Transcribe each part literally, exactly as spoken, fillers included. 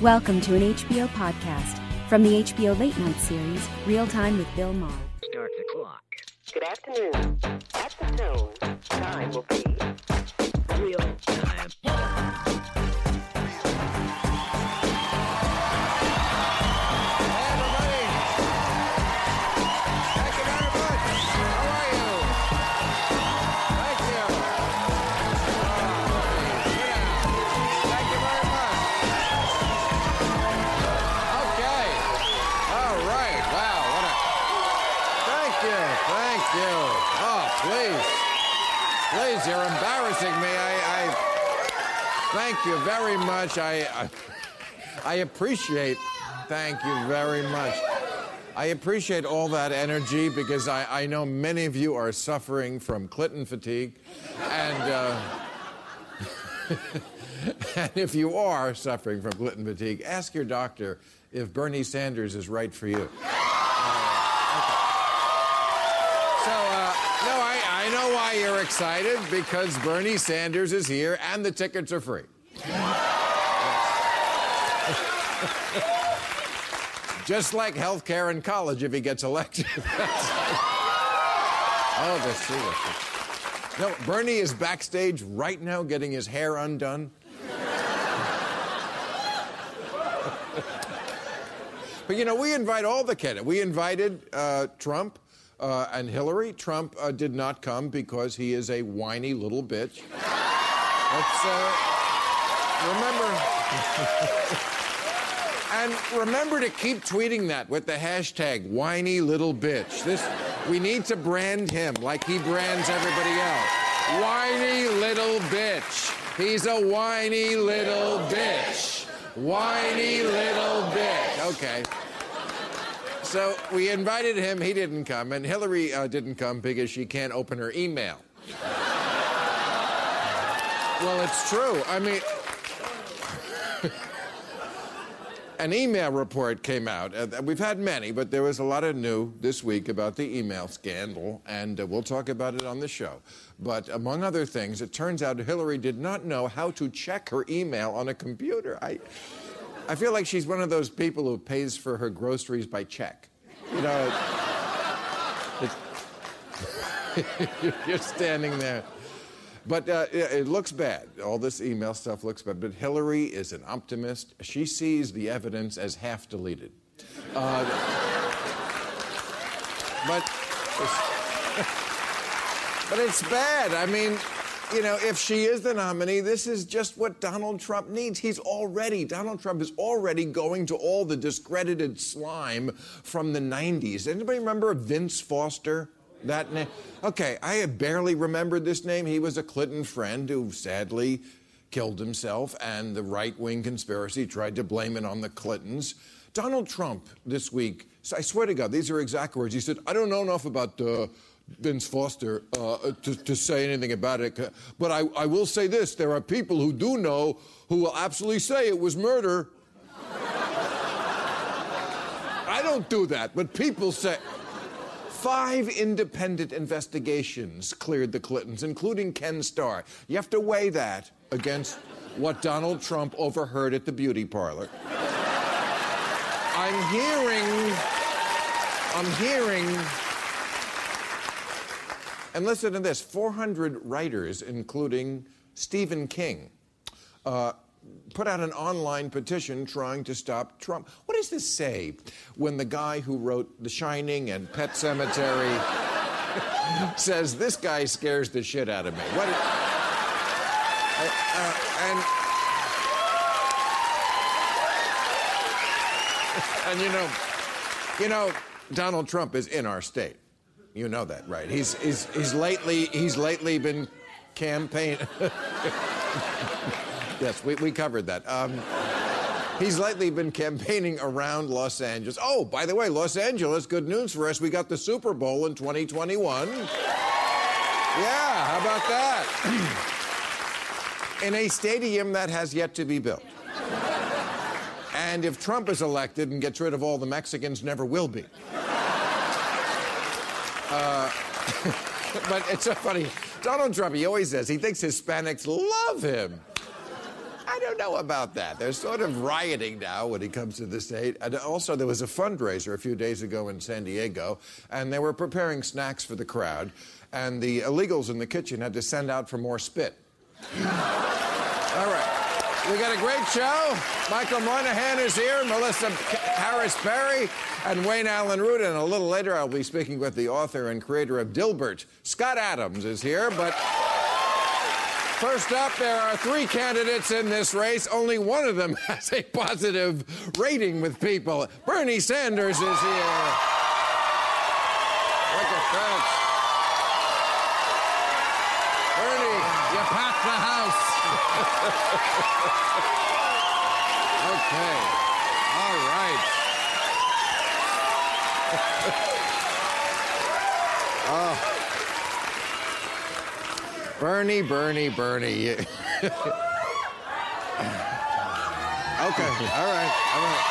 Welcome to an H B O podcast from the H B O Late Night series, Real Time with Bill Maher. Start the clock. Good afternoon. At the tone, time will be real time. Please, you're embarrassing me. I, I thank you very much. I, I I appreciate, thank you very much. I appreciate all that energy because I, I know many of you are suffering from Clinton fatigue. And, uh, and if you are suffering from Clinton fatigue, ask your doctor if Bernie Sanders is right for you. You're excited because Bernie Sanders is here and the tickets are free. Just like health care and college if he gets elected. Oh, that's true. No, Bernie is backstage right now getting his hair undone. But, you know, we invite all the candidates. We invited uh, Trump. Uh, and Hillary. Trump uh, did not come because he is a whiny little bitch. Let's uh, remember... and remember to keep tweeting that with the hashtag whiny little bitch. This, we need to brand him like he brands everybody else. Whiny little bitch. He's a whiny little bitch. Whiny little bitch. Okay. So we invited him, he didn't come, and Hillary uh, didn't come because she can't open her email. Well, it's true. I mean, an email report came out. Uh, we've had many, but there was a lot of new this week about the email scandal, and uh, we'll talk about it on the show. But among other things, it turns out Hillary did not know how to check her email on a computer. I... I feel like she's one of those people who pays for her groceries by check. You know, it's, it's, you're standing there. But uh, it, it looks bad. All this email stuff looks bad. But Hillary is an optimist. She sees the evidence as half deleted. Uh, but, it's, but it's bad. I mean... You know, if she is the nominee, this is just what Donald Trump needs. He's already, Donald Trump is already going to all the discredited slime from the nineties. Anybody remember Vince Foster? That name? Okay, I have barely remembered this name. He was a Clinton friend who sadly killed himself, and the right-wing conspiracy tried to blame it on the Clintons. Donald Trump this week, I swear to God, these are exact words. He said, I don't know enough about the... Uh, Vince Foster uh, to, to say anything about it. But I, I will say this. There are people who do know who will absolutely say it was murder. I don't do that, but people say... Five independent investigations cleared the Clintons, including Ken Starr. You have to weigh that against what Donald Trump overheard at the beauty parlor. I'm hearing... I'm hearing... And listen to this, four hundred writers, including Stephen King, uh, put out an online petition trying to stop Trump. What does this say when the guy who wrote The Shining and Pet Sematary says, this guy scares the shit out of me? What? uh, uh, and, and you know, you know, Donald Trump is in our state. You know that, right? He's he's he's lately he's lately been campaigning. Yes, we, we covered that. Um, he's lately been campaigning around Los Angeles. Oh, by the way, Los Angeles, good news for us. We got the Super Bowl in twenty twenty-one. Yeah, how about that? In a stadium that has yet to be built. And if Trump is elected and gets rid of all the Mexicans, never will be. Uh, but it's so funny. Donald Trump, he always says he thinks Hispanics love him. I don't know about that. They're sort of rioting now when he comes to the state. And also, there was a fundraiser a few days ago in San Diego, and they were preparing snacks for the crowd, and the illegals in the kitchen had to send out for more spit. All right. We got a great show. Michael Moynihan is here, Melissa Harris-Perry, and Wayne Allyn Root. And a little later, I'll be speaking with the author and creator of Dilbert. Scott Adams is here. But first up, there are three candidates in this race. Only one of them has a positive rating with people. Bernie Sanders is here. Like a fence. Bernie, you packed the house. Okay. All right. Oh. Bernie, Bernie, Bernie. Okay. All right. All right.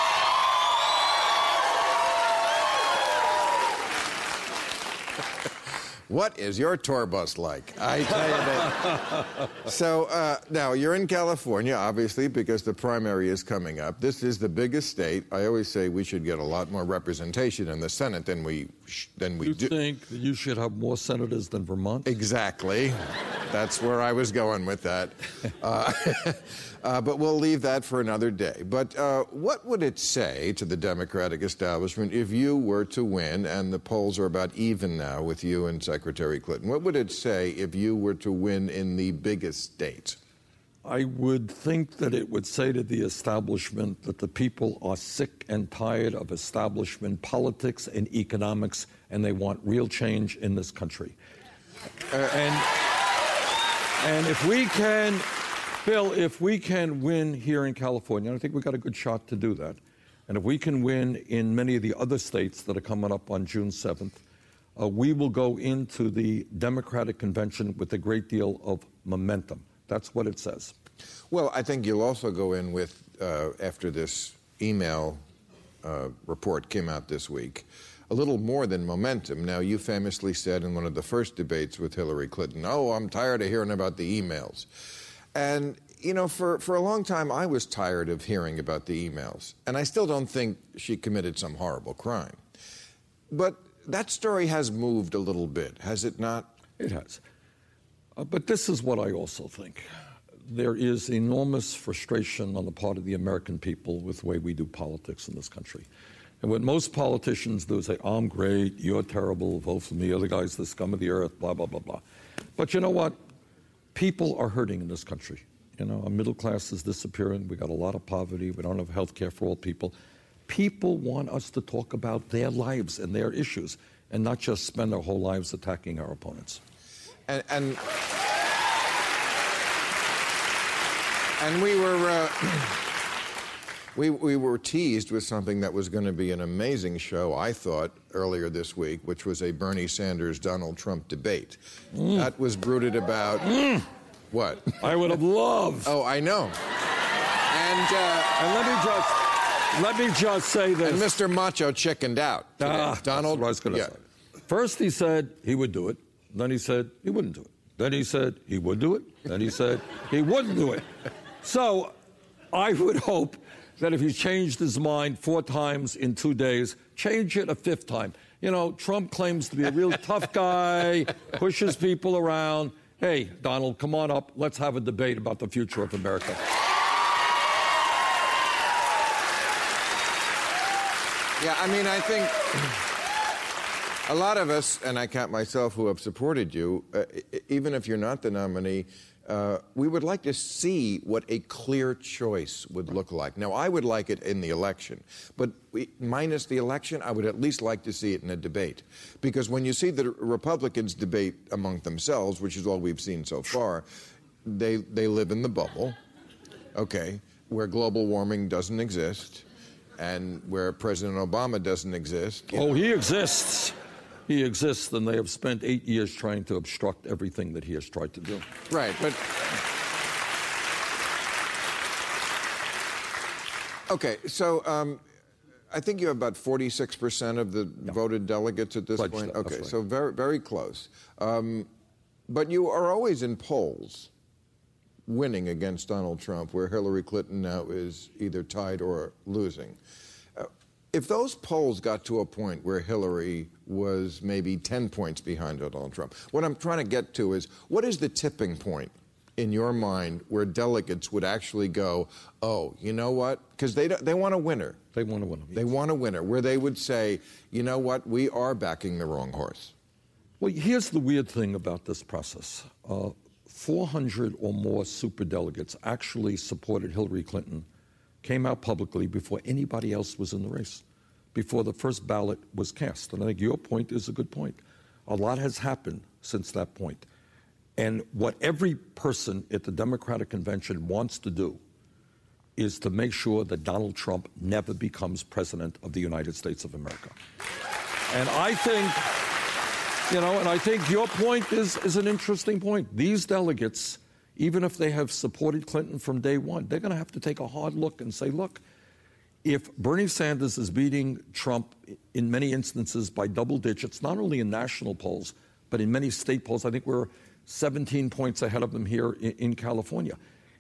What is your tour bus like? I tell you that. So, uh, now, you're in California, obviously, because the primary is coming up. This is the biggest state. I always say we should get a lot more representation in the Senate than we, sh- than we you do. You think that you should have more senators than Vermont? Exactly. That's where I was going with that. Uh, uh, but we'll leave that for another day. But uh, what would it say to the Democratic establishment if you were to win, and the polls are about even now with you and Secretary Clinton, what would it say if you were to win in the biggest state? I would think that it would say to the establishment that the people are sick and tired of establishment politics and economics, and they want real change in this country. Uh, and... And if we can, Bill, if we can win here in California, and I think we've got a good shot to do that, and if we can win in many of the other states that are coming up on June seventh, uh, we will go into the Democratic Convention with a great deal of momentum. That's what it says. Well, I think you'll also go in with, uh, after this email uh, report came out this week, a little more than momentum. Now, you famously said in one of the first debates with Hillary Clinton, oh, I'm tired of hearing about the emails. And, you know, for, for a long time, I was tired of hearing about the emails. And I still don't think she committed some horrible crime. But that story has moved a little bit, has it not? It has. Uh, but this is what I also think. There is enormous frustration on the part of the American people with the way we do politics in this country. And what most politicians do is say, I'm great, you're terrible, vote for me, other guy's the scum of the earth, blah, blah, blah, blah. But you know what? People are hurting in this country. You know, our middle class is disappearing. We got a lot of poverty. We don't have health care for all people. People want us to talk about their lives and their issues and not just spend our whole lives attacking our opponents. And... and... and we were... Uh... We, we were teased with something that was going to be an amazing show, I thought, earlier this week, which was a Bernie Sanders-Donald Trump debate. Mm. That was brooded about... Mm. What? I would have loved... Oh, I know. And, uh, and let me just... Let me just say this. And Mister Macho chickened out. Ah, Donald... That's what I was going to yeah. say. First he said he would do it. Then he said he wouldn't do it. Then he said he would do it. Then he said he wouldn't do it. So I would hope... that if he changed his mind four times in two days, change it a fifth time. You know, Trump claims to be a real tough guy, pushes people around. Hey, Donald, come on up. Let's have a debate about the future of America. Yeah, I mean, I think a lot of us, and I count myself who have supported you, uh, even if you're not the nominee, Uh, we would like to see what a clear choice would look like. Now, I would like it in the election, but we, minus the election, I would at least like to see it in a debate. Because when you see the Republicans debate among themselves, which is all we've seen so far, they, they live in the bubble. okay, where global warming doesn't exist and where President Obama doesn't exist. Oh, know. He exists. He exists, and they have spent eight years trying to obstruct everything that he has tried to do. Right, but... Okay, so um, I think you have about forty-six percent of the yeah. voted delegates at this Pledge point. That, okay, right. So very, very close. Um, but you are always in polls winning against Donald Trump, where Hillary Clinton now is either tied or losing. Uh, if those polls got to a point where Hillary was maybe ten points behind Donald Trump, what I'm trying to get to is, what is the tipping point in your mind where delegates would actually go, oh, you know what? Because they they want a winner. They want a winner. Yes. They want a winner, where they would say, you know what? We are backing the wrong horse. Well, here's the weird thing about this process. Uh, four hundred or more superdelegates actually supported Hillary Clinton, came out publicly before anybody else was in the race, before the first ballot was cast. And I think your point is a good point. A lot has happened since that point. And what every person at the Democratic convention wants to do is to make sure that Donald Trump never becomes president of the United States of America. And I think, you know, and I think your point is, is an interesting point. These delegates, even if they have supported Clinton from day one, they're going to have to take a hard look and say, look, if Bernie Sanders is beating Trump in many instances by double digits, not only in national polls, but in many state polls, I think we're seventeen points ahead of them here in, in California.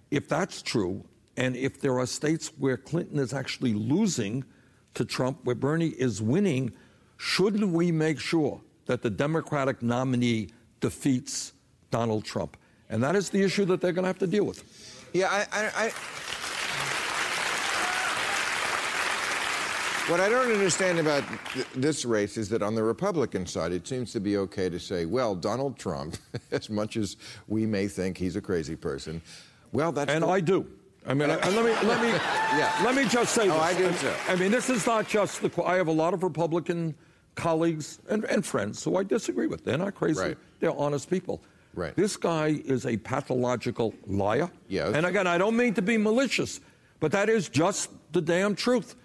If that's true, and if there are states where Clinton is actually losing to Trump, where Bernie is winning, shouldn't we make sure that the Democratic nominee defeats Donald Trump? And that is the issue that they're going to have to deal with. Yeah, I... I, I... What I don't understand about th this race is that on the Republican side, it seems to be okay to say, well, Donald Trump, as much as we may think he's a crazy person, well, that's... And I do. I mean, I, I, let me, let me, yeah. let me just say oh, this. I do, too. I, I mean, this is not just the... I have a lot of Republican colleagues and, and friends who I disagree with. They're not crazy. Right. They're honest people. Right. This guy is a pathological liar. Yes. And again, I don't mean to be malicious, but that is just the damn truth.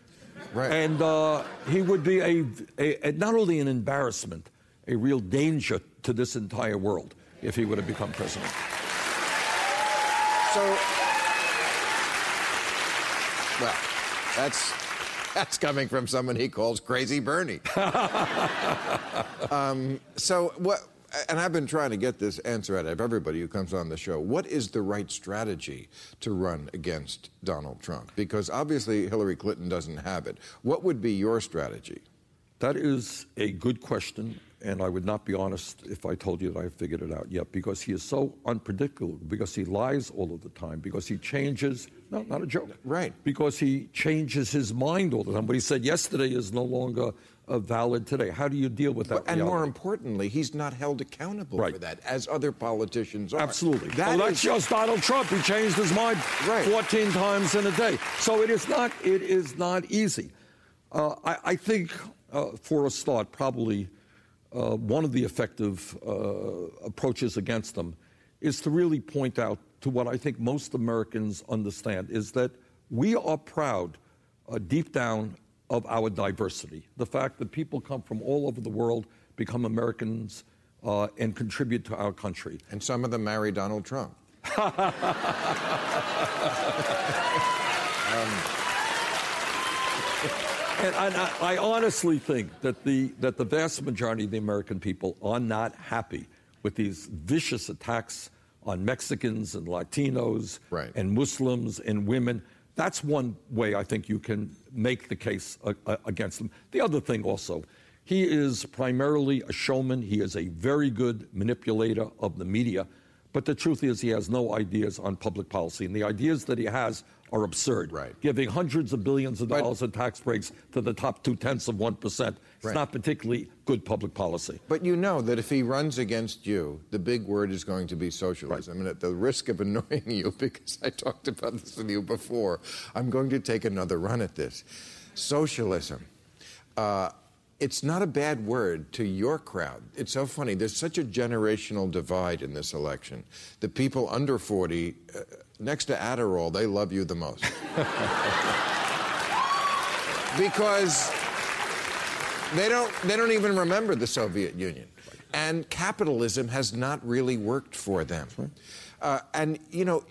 Right. And uh, he would be a, a, a not only an embarrassment, a real danger to this entire world if he were to become president. So, well, that's that's coming from someone he calls Crazy Bernie. um, so what? And I've been trying to get this answer out of everybody who comes on the show. What is the right strategy to run against Donald Trump? Because obviously Hillary Clinton doesn't have it. What would be your strategy? That is a good question, and I would not be honest if I told you that I figured it out yet, because he is so unpredictable, because he lies all of the time, because he changes... No, not a joke. Right. Because he changes his mind all the time. What he said yesterday is no longer... Uh, valid today. How do you deal with that? But, and more importantly, he's not held accountable right. for that, as other politicians are. Absolutely. That well, that's is... just Donald Trump. He changed his mind right. fourteen times in a day. So it is not. It is not easy. Uh, I, I think, uh, for a start, probably uh, one of the effective uh, approaches against them is to really point out to what I think most Americans understand is that we are proud, uh, deep down, of our diversity. The fact that people come from all over the world, become Americans, uh, and contribute to our country. And some of them marry Donald Trump. um, and and I, I honestly think that the, that the vast majority of the American people are not happy with these vicious attacks on Mexicans and Latinos right. and Muslims and women. That's one way I think you can make the case uh, uh, against him. The other thing also, he is primarily a showman. He is a very good manipulator of the media. But the truth is he has no ideas on public policy. And the ideas that he has are absurd. Right. Giving hundreds of billions of dollars but, in tax breaks to the top two-tenths of one percent. It's right. not particularly good public policy. But you know that if he runs against you, the big word is going to be socialism. Right. And at the risk of annoying you, because I talked about this with you before, I'm going to take another run at this. Socialism. Uh, It's not a bad word to your crowd. It's so funny. There's such a generational divide in this election. The people under forty, uh, next to Adderall, they love you the most. Because they don't, they don't even remember the Soviet Union. And capitalism has not really worked for them. Uh, and, you know,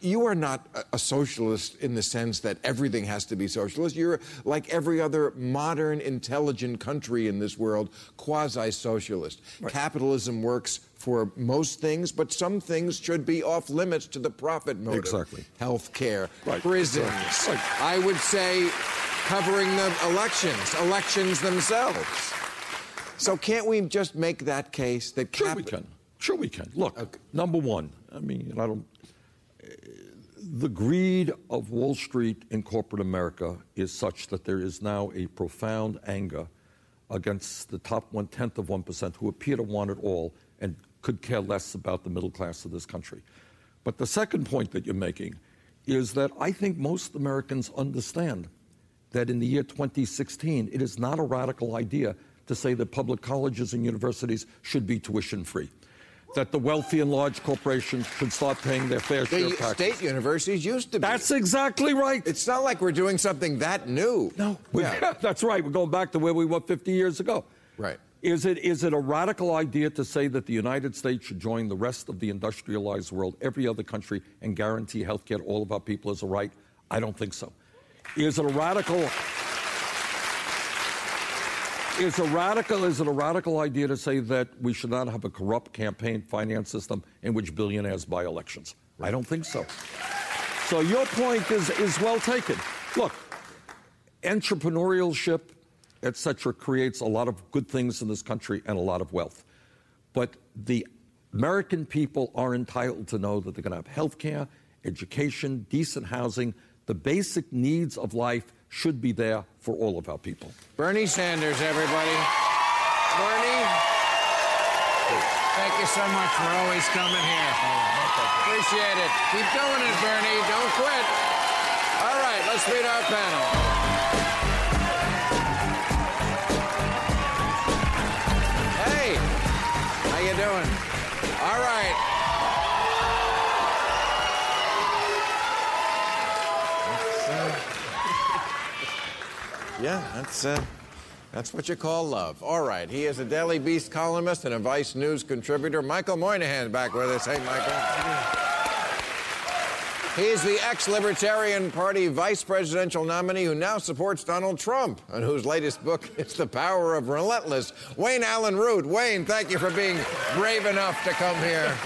you are not a, a socialist in the sense that everything has to be socialist. You're like every other modern, intelligent country in this world, quasi-socialist. Right. Capitalism works for most things, but some things should be off limits to the profit motive. Exactly. Health care, right. prisons. Right. I would say covering the elections, elections themselves. So can't we just make that case that cap- Sure we can. Sure we can. Look, okay. Number one, I mean, I don't... Uh, the greed of Wall Street in corporate America is such that there is now a profound anger against the top one-tenth of one percent who appear to want it all and could care less about the middle class of this country. But the second point that you're making is that I think most Americans understand that in the year twenty sixteen, it is not a radical idea to say that public colleges and universities should be tuition-free, that the wealthy and large corporations should start paying their fair share of taxes. State universities used to be. That's exactly right. It's not like we're doing something that new. No. Yeah. That's right. We're going back to where we were fifty years ago. Right. Is it is it a radical idea to say that the United States should join the rest of the industrialized world, every other country, and guarantee health care to all of our people as a right? I don't think so. Is it a radical... Is, a radical, is it a radical idea to say that we should not have a corrupt campaign finance system in which billionaires buy elections? Right. I don't think so. So your point is, is well taken. Look, entrepreneurship, et cetera, creates a lot of good things in this country and a lot of wealth. But the American people are entitled to know that they're going to have health care, education, decent housing, the basic needs of life should be there for all of our people. Bernie Sanders, everybody. Bernie, thank you so much for always coming here. Appreciate it. Keep doing it, Bernie. Don't quit. All right, let's meet our panel. Hey, how you doing? All right. Yeah, that's uh, that's what you call love. All right, he is a Daily Beast columnist and a Vice News contributor. Michael Moynihan back with us. Hey, Michael. He's the ex-Libertarian Party vice presidential nominee who now supports Donald Trump and whose latest book is The Power of Relentless. Wayne Allyn Root. Wayne, thank you for being brave enough to come here.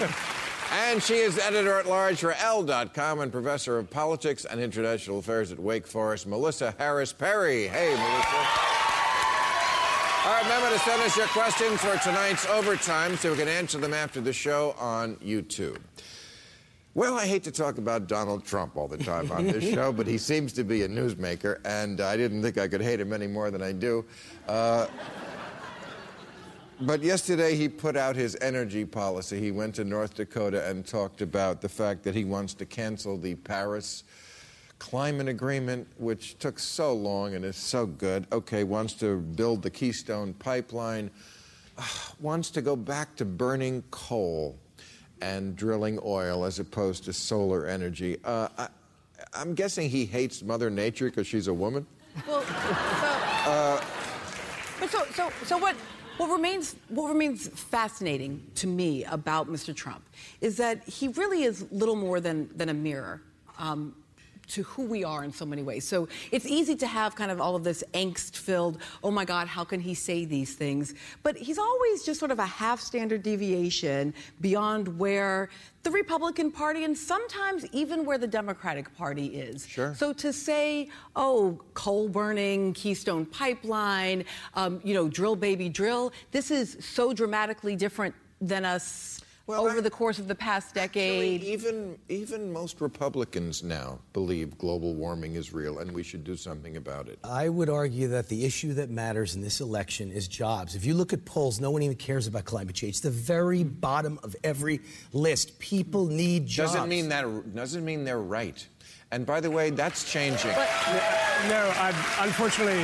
And she is editor-at-large for L dot com and professor of politics and international affairs at Wake Forest, Melissa Harris-Perry. Hey, Melissa. All right, remember to send us your questions for tonight's overtime so we can answer them after the show on YouTube. Well, I hate to talk about Donald Trump all the time on this show, but he seems to be a newsmaker, and I didn't think I could hate him any more than I do. Uh... But yesterday he put out his energy policy. He went to North Dakota and talked about the fact that he wants to cancel the Paris Climate Agreement, which took so long and is so good. Okay, wants to build the Keystone Pipeline, uh, wants to go back to burning coal and drilling oil as opposed to solar energy. Uh, I, I'm guessing he hates Mother Nature because she's a woman? Well, so... Uh, but so, so, so what... What remains, what remains fascinating to me about Mister Trump is that he really is little more than, than a mirror um, to who we are in so many ways. So it's easy to have kind of all of this angst-filled, oh, my God, how can he say these things? But he's always just sort of a half-standard deviation beyond where the Republican Party and sometimes even where the Democratic Party is. Sure. So to say, oh, coal burning, Keystone Pipeline, um, you know, drill, baby, drill, this is so dramatically different than us well, over I, the course of the past decade. Actually, even, even most Republicans now believe global warming is real and we should do something about it. I would argue that the issue that matters in this election is jobs. If you look at polls, no one even cares about climate change. It's the very bottom of every list. People need jobs. Doesn't mean that, doesn't mean they're right. And by the way, that's changing. But, no, no, I'm, unfortunately...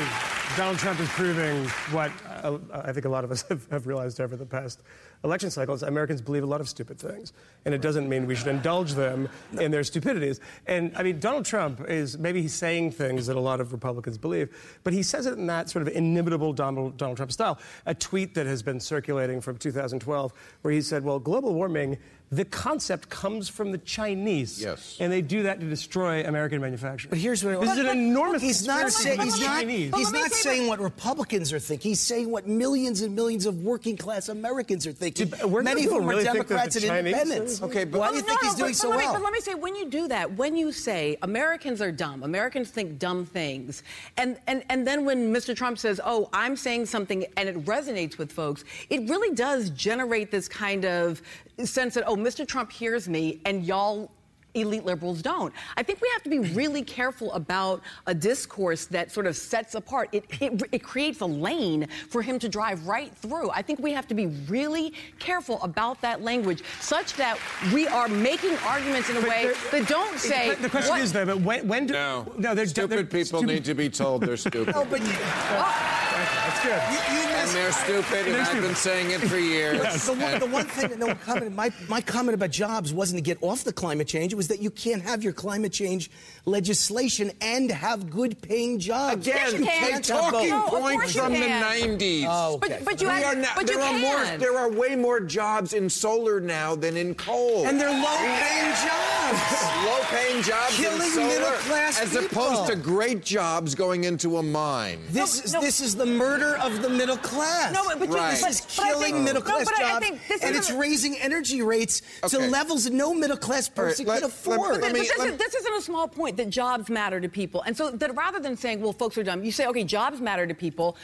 Donald Trump is proving what uh, I think a lot of us have, have realized over the past election cycles. Americans believe a lot of stupid things, and it doesn't mean we should indulge them no. in their stupidities. And, I mean, Donald Trump is, maybe he's saying things that a lot of Republicans believe, but he says it in that sort of inimitable Donald, Donald Trump style. A tweet that has been circulating from two thousand twelve where he said, well, global warming, the concept comes from the Chinese. Yes. And they do that to destroy American manufacturing. But here's what it was. This is an enormous he's not saying he's not, he's not saying what Republicans are thinking. He's saying what millions and millions of working class Americans are thinking. Many who are Democrats and independents. Okay, but why do you think he's doing so well? But let me say, when you do that, when you say Americans are dumb, Americans think dumb things, and, and, and then when Mister Trump says, oh, I'm saying something and it resonates with folks, it really does generate this kind of sense that, oh, Mister Trump hears me, and y'all elite liberals don't. I think we have to be really careful about a discourse that sort of sets apart. It, it, it creates a lane for him to drive right through. I think we have to be really careful about that language, such that we are making arguments in a but way that don't say... The question what, is, though, but when, when do... No, no they're, stupid they're, people stupid. need to be told they're stupid. No, but... You, oh. That's good. You, you and they're stupid, and, and they're I've stupid. been saying it for years. Yes. The, one, the one thing... No, comment, my, my comment about jobs wasn't to get off the climate change. It was that you can't have your climate change legislation and have good-paying jobs. Again, you can't talking no, points from can. the nineties. Oh, okay. But, but you, have, are not, but there, you are can. More, there are way more jobs in solar now than in coal. And they're low-paying jobs. Low-paying jobs Killing in solar, middle-class as people. opposed to great jobs going into a mine. This, no, no. this is the murder of the middle class. No, but, but right. you, this is killing middle-class no, jobs, and it's raising energy rates okay. to levels no middle-class person right, can afford. But, but, me, but this, me, is, this isn't a small point. That jobs matter to people. And so that rather than saying, well, folks are dumb, you say, okay, jobs matter to people,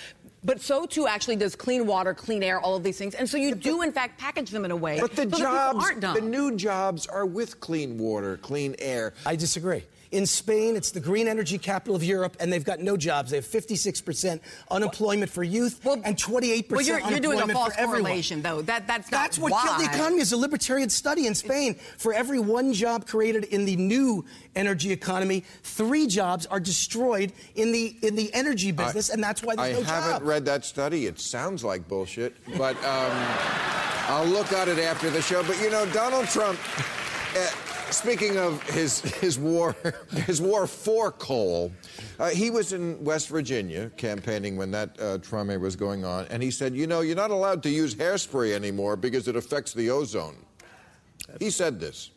but so too actually does clean water, clean air, all of these things. And so you but do, the, in fact, package them in a way. But the so jobs, aren't dumb. the new jobs are with clean water, clean air. I disagree. In Spain, it's the green energy capital of Europe, and they've got no jobs. They have fifty-six percent unemployment for youth well, and twenty-eight percent well, you're, you're unemployment doing a false for correlation, everyone. Though. That, that's not That's what why. killed the economy. Is a libertarian study in Spain. For every one job created in the new energy economy, three jobs are destroyed in the in the energy business, I, and that's why there's I no jobs. I haven't read that study. It sounds like bullshit, but um, I'll look at it after the show. But, you know, Donald Trump... Uh, Speaking of his his war his war for coal, uh, he was in West Virginia campaigning when that uh, Trump was going on, and he said, you know, you're not allowed to use hairspray anymore because it affects the ozone. He said this.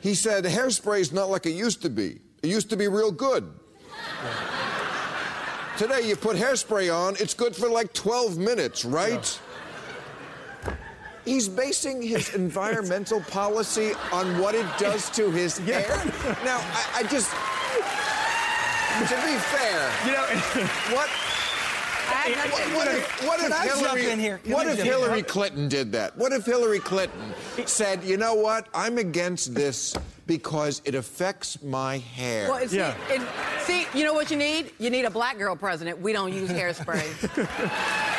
He said, hairspray is not like it used to be. It used to be real good. Today, you put hairspray on, it's good for like twelve minutes, right? Yeah. He's basing his environmental policy on what it does to his yeah. hair. Now, I, I just... To be fair, you know, what... I, I, what, what if, what if Hillary, in here? What if Hillary Clinton did that? What if Hillary Clinton said, you know what, I'm against this because it affects my hair? Well, see, yeah. it, see, you know what you need? You need a black girl president. We don't use hairspray.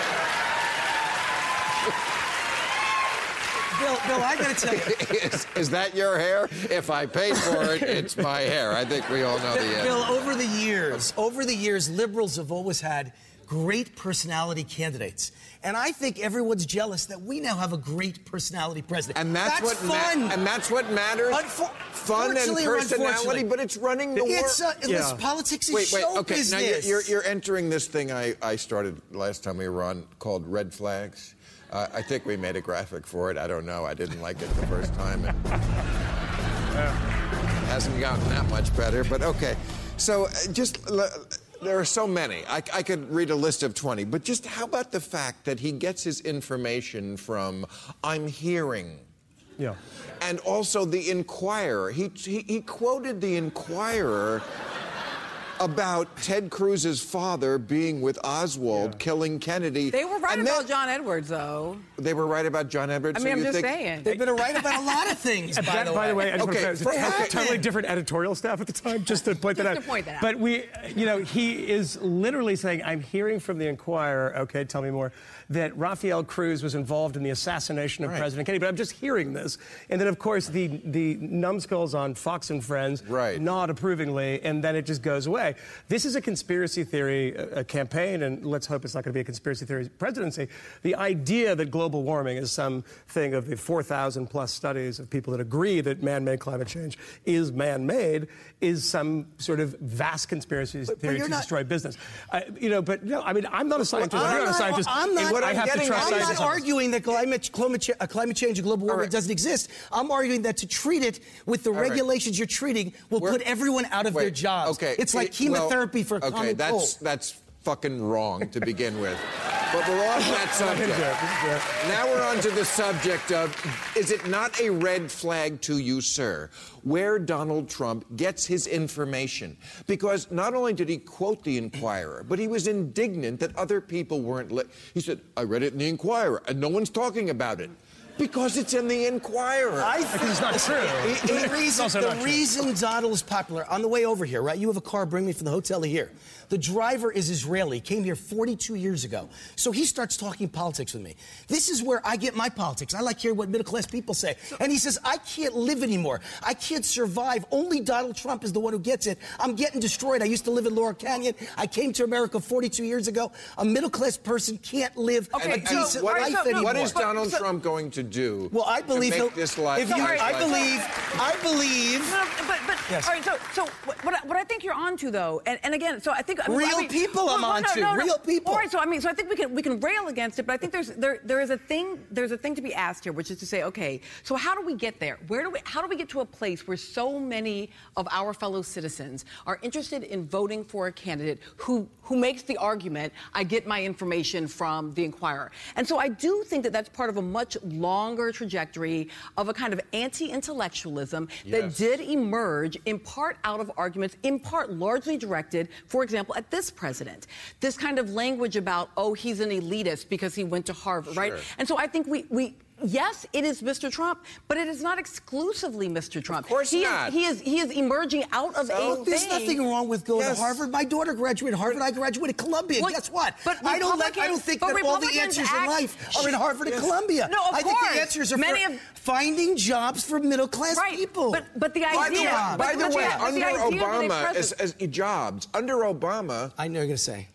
Bill, Bill, I gotta tell you. Is, is that your hair? If I pay for it, it's my hair. I think we all know Bill, the end. Bill, over the years, over the years, liberals have always had great personality candidates. And I think everyone's jealous that we now have a great personality president. And that's, that's what fun. And that's what matters. Unfor fun and personality, but it's running the it's war. A, yeah. It's politics is wait, wait, show okay. business. Now you're, you're entering this thing I, I started last time we were on called Red Flags. Uh, I think we made a graphic for it. I don't know. I didn't like it the first time. And uh, hasn't gotten that much better, but okay. So uh, just, uh, there are so many. I, I could read a list of twenty, but just how about the fact that he gets his information from I'm Hearing? Yeah. And also the Inquirer. He, he, he quoted the Inquirer about Ted Cruz's father being with Oswald, yeah. killing Kennedy. They were right and about then, John Edwards, though. They were right about John Edwards? I mean, so I'm just think, saying. They've been right about a lot of things, by, that, the by the way. By the way, okay, it's okay. totally different editorial staff at the time, just to point just that to out. Point that out. But we, you know, he is literally saying, I'm hearing from the Inquirer, okay, tell me more, that Rafael Cruz was involved in the assassination of right. President Kennedy, but I'm just hearing this. And then, of course, the, the numbskulls on Fox and Friends right. nod approvingly, and then it just goes away. way. This is a conspiracy theory a, a campaign, and let's hope it's not going to be a conspiracy theory presidency. The idea that global warming is something of the four thousand plus studies of people that agree that man-made climate change is man-made is some sort of vast conspiracy but, theory but to not... destroy business. I, you know, but no, I mean, I'm not a scientist. Well, I'm, I'm not a scientist. Well, I'm not, what I'm I have getting, to trust I'm not arguing that climate, climate, climate change and global warming right. doesn't exist. I'm arguing that to treat it with the All regulations right. you're treating will We're, put everyone out of wait, their jobs. Okay. It's like chemotherapy well, for a okay, common that's, cold. Okay, that's... fucking wrong to begin with. But we're off that subject. Now we're on to the subject of, is it not a red flag to you, sir, where Donald Trump gets his information? Because not only did he quote the Inquirer, but he was indignant that other people weren't... Li- he said, I read it in the Inquirer, and no one's talking about it. Because it's in the Inquirer. I think it's not true. It, it, it reason, it's the reason Donald is popular, on the way over here, right? You have a car bring me from the hotel to here. The driver is Israeli, came here forty-two years ago. So he starts talking politics with me. This is where I get my politics. I like hearing what middle-class people say. And he says, I can't live anymore. I can't survive. Only Donald Trump is the one who gets it. I'm getting destroyed. I used to live in Laurel Canyon. I came to America forty-two years ago. A middle-class person can't live okay, a decent so what life so, no, anymore. What is Donald so, Trump going to do? Do well, I believe to make this life. If you, life I believe. I believe. No, but but yes. all right. So so what what I think you're onto though, and, and again, so I think I mean, real I mean, people well, I'm well, onto. No, no, real no. people. All right. So I mean, so I think we can we can rail against it, but I think there's there there is a thing there's a thing to be asked here, which is to say, okay, so how do we get there? Where do we how do we get to a place where so many of our fellow citizens are interested in voting for a candidate who who makes the argument, I get my information from the Inquirer, and so I do think that that's part of a much longer. longer trajectory of a kind of anti-intellectualism yes. that did emerge in part out of arguments, in part largely directed, for example, at this president. This kind of language about, oh, he's an elitist because he went to Harvard, sure. right? And so I think we... we Yes, it is Mister Trump, but it is not exclusively Mister Trump. Of course he not. Is, he is he is emerging out of so, a There's thing. nothing wrong with going yes. to Harvard. My daughter graduated Harvard. I graduated Columbia. Well, guess what? But I don't like. I don't think that all the answers act, in life are in Harvard yes. and Columbia. No, of I course. think the answers are Many for of, finding jobs for middle class right. people. But but the idea. By the, by the, the way, have, under Obama, as, as jobs under Obama. I know you're gonna say.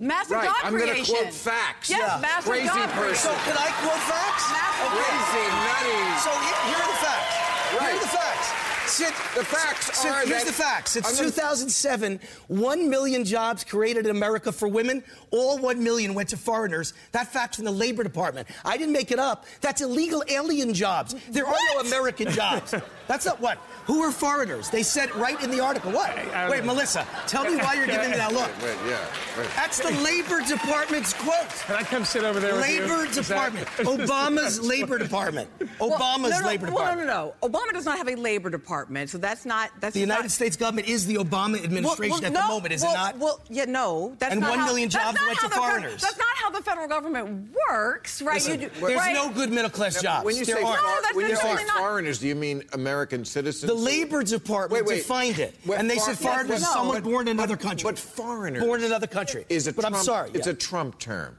Massive right. God I'm creation. I'm going to quote facts. Yes, yeah. massive Crazy God person. So can I quote facts? Massive Crazy, God. nutty. So here are the facts. Right. Here are the facts. Since, the facts since, are Here's the facts. Since gonna... two thousand seven, one million jobs created in America for women. All one million went to foreigners. That fact from the Labor Department. I didn't make it up. That's illegal alien jobs. There what? are no American jobs. That's not what. Who are foreigners? They said right in the article. What? I, I, Wait, I, Melissa, tell me why you're giving me that look. Wait, wait, yeah, wait. That's the Labor Department's quote. Can I come sit over there with Labor you? Department. That... Obama's Labor Department. Obama's well, no, Labor no, Department. Well, no, no, no. Obama does not have a Labor Department. So that's not... That's the United not, States government is the Obama administration well, well, at the no, moment, is well, it not? Well, yeah, no. That's and not one how, million jobs went to foreigners. Fe- that's not how the federal government works, right? Listen, you do, there's right? no good middle-class jobs. When you there say, are, no, when you say foreigners, do you mean American citizens? The Labor Department wait, wait, defined it. Wait, and they far- said foreigners is no, someone but, born in another country. But foreigners... Born in another country. Is a but Trump, I'm sorry. It's yeah. a Trump term.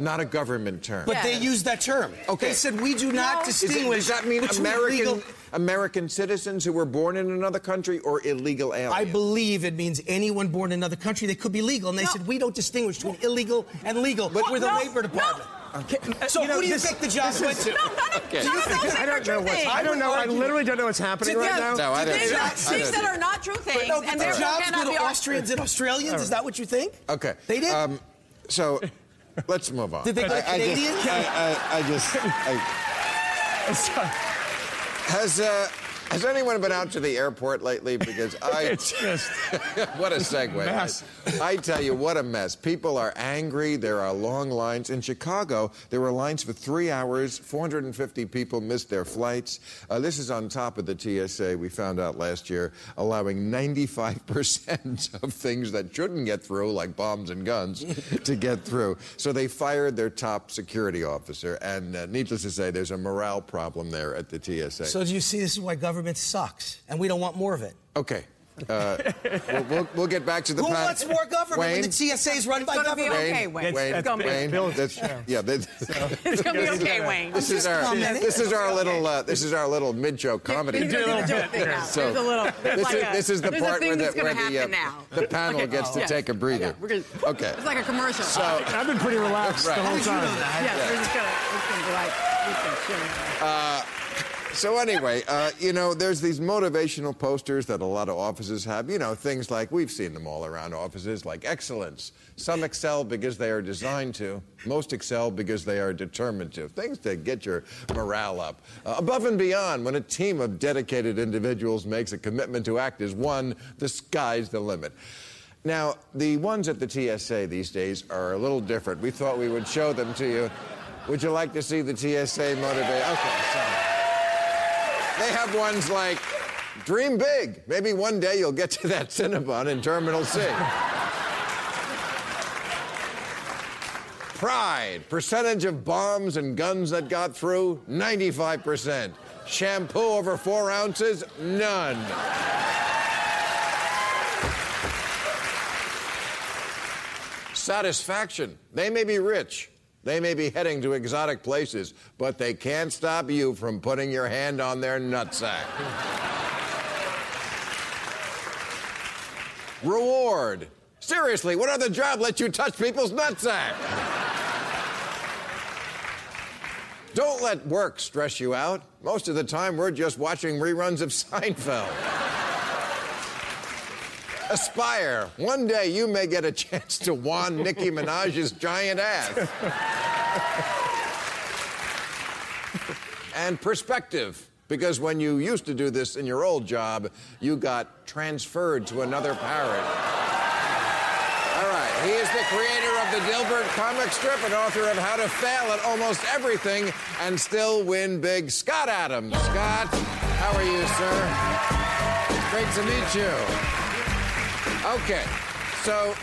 Not a government term. But yes. they used that term. Okay. They said we do not no. distinguish. It, does that mean American legal... American citizens who were born in another country or illegal aliens? I believe it means anyone born in another country. They could be legal, and they no. said we don't distinguish between illegal and legal. But we're the no. Labor Department. No. Okay. So you know, who do you this, think the jobs went to? No, none of, okay. none of those things I don't know. What's, I don't know. I literally don't know what's happening did right have, now. No, I don't. Things that are not true things. No, and the jobs go to Austrians and Australians. Is that what you think? Okay. They did. So. Let's move on. Did they get Canadian? I just... Has uh, has anyone been out to the airport lately? Because I... It's just... what a segue. Mess. I tell you, what a mess. People are angry. There are long lines. In Chicago, there were lines for three hours. four hundred fifty people missed their flights. Uh, this is on top of the T S A, we found out last year, allowing ninety-five percent of things that shouldn't get through, like bombs and guns, to get through. So they fired their top security officer. And uh, needless to say, there's a morale problem there at the T S A. So do you see this is why government sucks, and we don't want more of it? Okay. Uh, we'll, we'll, we'll get back to the. Who pan- wants more government Wayne? When the T S A is run it's by government? Wayne, okay, Wayne. It's, Wayne, it's gonna be Wayne, Wayne, that's, yeah. yeah that's, it's gonna be okay, Wayne. This is our, this is our little, uh, this is our little mid-joke comedy. There's a little. This is the part where the the panel gets to take a breather. Okay. It's like a commercial. So I've been pretty relaxed the whole time. Yeah, we're just gonna, it's gonna be like, it's gonna chill. So anyway, uh, you know, there's these motivational posters that a lot of offices have. You know, things like, we've seen them all around offices, like excellence. Some excel because they are designed to. Most excel because they are determined to. Things that get your morale up. Uh, above and beyond, when a team of dedicated individuals makes a commitment to act as one, the sky's the limit. Now, the ones at the T S A these days are a little different. We thought we would show them to you. Would you like to see the T S A motivate? Okay, so... they have ones like, dream big. Maybe one day you'll get to that Cinnabon in Terminal C. Pride. Percentage of bombs and guns that got through, ninety-five percent. Shampoo over four ounces, none. Satisfaction. They may be rich. They may be heading to exotic places, but they can't stop you from putting your hand on their nutsack. Reward. Seriously, what other job lets you touch people's nutsack? Don't let work stress you out. Most of the time, we're just watching reruns of Seinfeld. Aspire. One day you may get a chance to wand Nicki Minaj's giant ass. And perspective, because when you used to do this in your old job, you got transferred to another parrot. All right, he is the creator of the Dilbert comic strip and author of How to Fail at Almost Everything and Still Win Big, Scott Adams. Scott, how are you, sir? Great to meet you. Okay, so,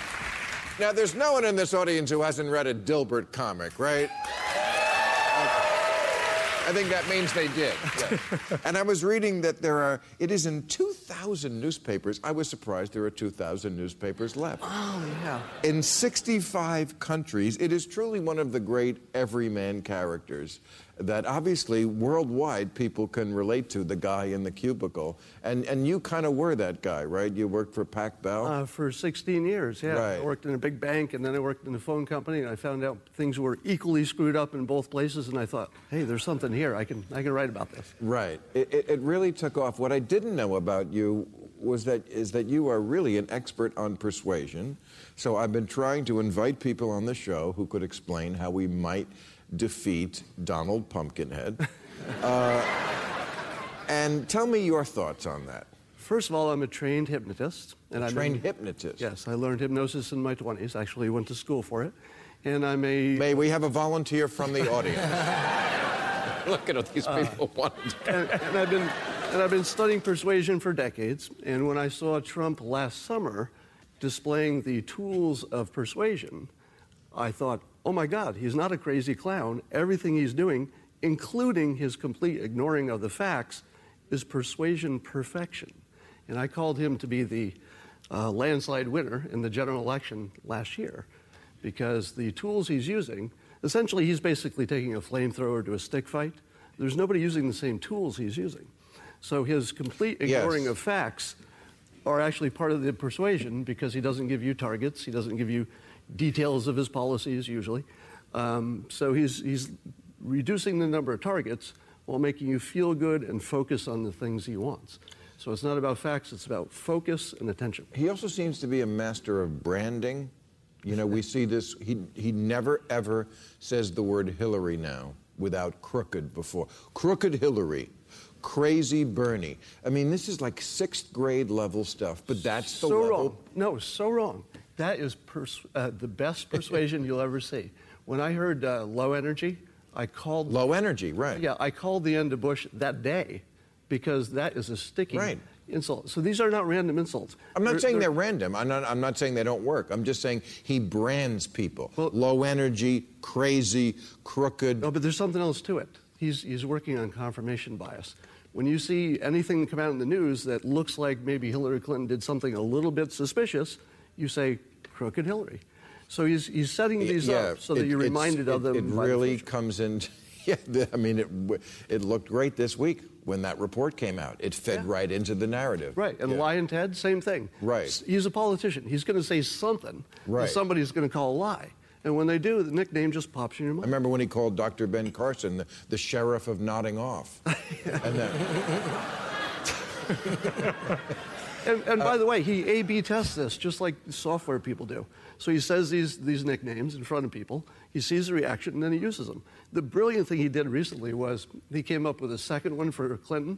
now there's no one in this audience who hasn't read a Dilbert comic, right? Okay. I think that means they did. Yeah. And I was reading that there are, it is in two thousand newspapers. I was surprised there are two thousand newspapers left. Oh, yeah. In sixty-five countries, it is truly one of the great everyman characters that obviously worldwide people can relate to, the guy in the cubicle. And and you kind of were that guy, right? You worked for Pac Bell? Uh, for sixteen years, yeah. Right. I worked in a big bank, and then I worked in a phone company, and I found out things were equally screwed up in both places, and I thought, hey, there's something here. I can I can write about this. Right. It, it, it really took off. What I didn't know about you was that is that you are really an expert on persuasion. So I've been trying to invite people on the show who could explain how we might defeat Donald Pumpkinhead. Uh, and tell me your thoughts on that. First of all, I'm a trained hypnotist. And a I'm trained a, hypnotist? Yes, I learned hypnosis in my twenties. Actually, went to school for it. And I'm a... May we have a volunteer from the audience? Look at what these people uh, want. and, and, I've been, and I've been studying persuasion for decades. And when I saw Trump last summer displaying the tools of persuasion, I thought, oh, my God, he's not a crazy clown. Everything he's doing, including his complete ignoring of the facts, is persuasion perfection. And I called him to be the uh, landslide winner in the general election last year because the tools he's using, essentially he's basically taking a flamethrower to a stick fight. There's nobody using the same tools he's using. So his complete ignoring yes. of facts are actually part of the persuasion because he doesn't give you targets. He doesn't give you details of his policies, usually. Um, so he's he's reducing the number of targets while making you feel good and focus on the things he wants. So it's not about facts, it's about focus and attention. He also seems to be a master of branding. You know, we see this. He, he never, ever says the word Hillary now without crooked before. Crooked Hillary. Crazy Bernie. I mean, this is like sixth grade level stuff, but that's the level. So wrong. No, so wrong. That is pers- uh, the best persuasion you'll ever see. When I heard uh, low energy, I called... Low energy, right. Yeah, I called the end of Bush that day because that is a sticky right. insult. So these are not random insults. I'm not they're, saying they're, they're random. I'm not, I'm not saying they don't work. I'm just saying he brands people. Well, low energy, crazy, crooked. No, but there's something else to it. He's, he's working on confirmation bias. when you see anything come out in the news that looks like maybe Hillary Clinton did something a little bit suspicious, you say, crooked Hillary. So he's, he's setting these yeah, up so it, that you're reminded of them. It, it really comes in. Yeah, I mean, it, it looked great this week when that report came out. It fed yeah. right into the narrative. Right, and yeah. Lion Ted, same thing. Right. He's a politician. He's going to say something right. that somebody's going to call a lie. And when they do, the nickname just pops in your mind. I remember when he called Doctor Ben Carson the, the sheriff of nodding off. and, that... and, and by uh, the way, he A B tests this, just like software people do. So he says these, these nicknames in front of people. He sees the reaction, and then he uses them. The brilliant thing he did recently was he came up with a second one for Clinton.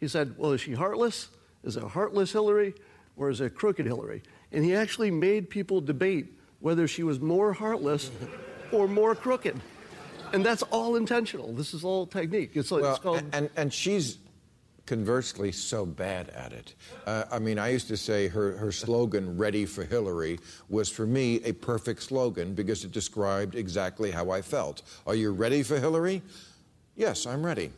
He said, well, is she heartless? Is it heartless Hillary? Or is it crooked Hillary? And he actually made people debate whether she was more heartless or more crooked. And that's all intentional. This is all technique. It's, well, it's called... And, and she's conversely so bad at it. Uh, I mean, I used to say her, her slogan, Ready for Hillary, was for me a perfect slogan because it described exactly how I felt. Are you ready for Hillary? Yes, I'm ready.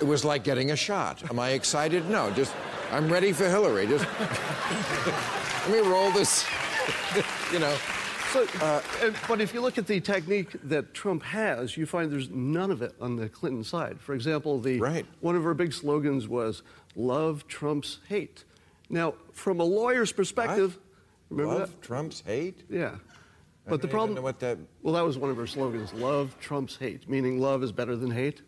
It was like getting a shot. Am I excited? No, just... I'm ready for Hillary. Just let me roll this, you know. So, uh, and, but if you look at the technique that Trump has, you find there's none of it on the Clinton side. For example, the right. one of her big slogans was "Love Trump's hate." Now, from a lawyer's perspective, what? remember Love that? Trump's hate? Yeah. I but don't the problem. Even know what that... Well, that was one of her slogans: "Love Trump's hate," meaning love is better than hate.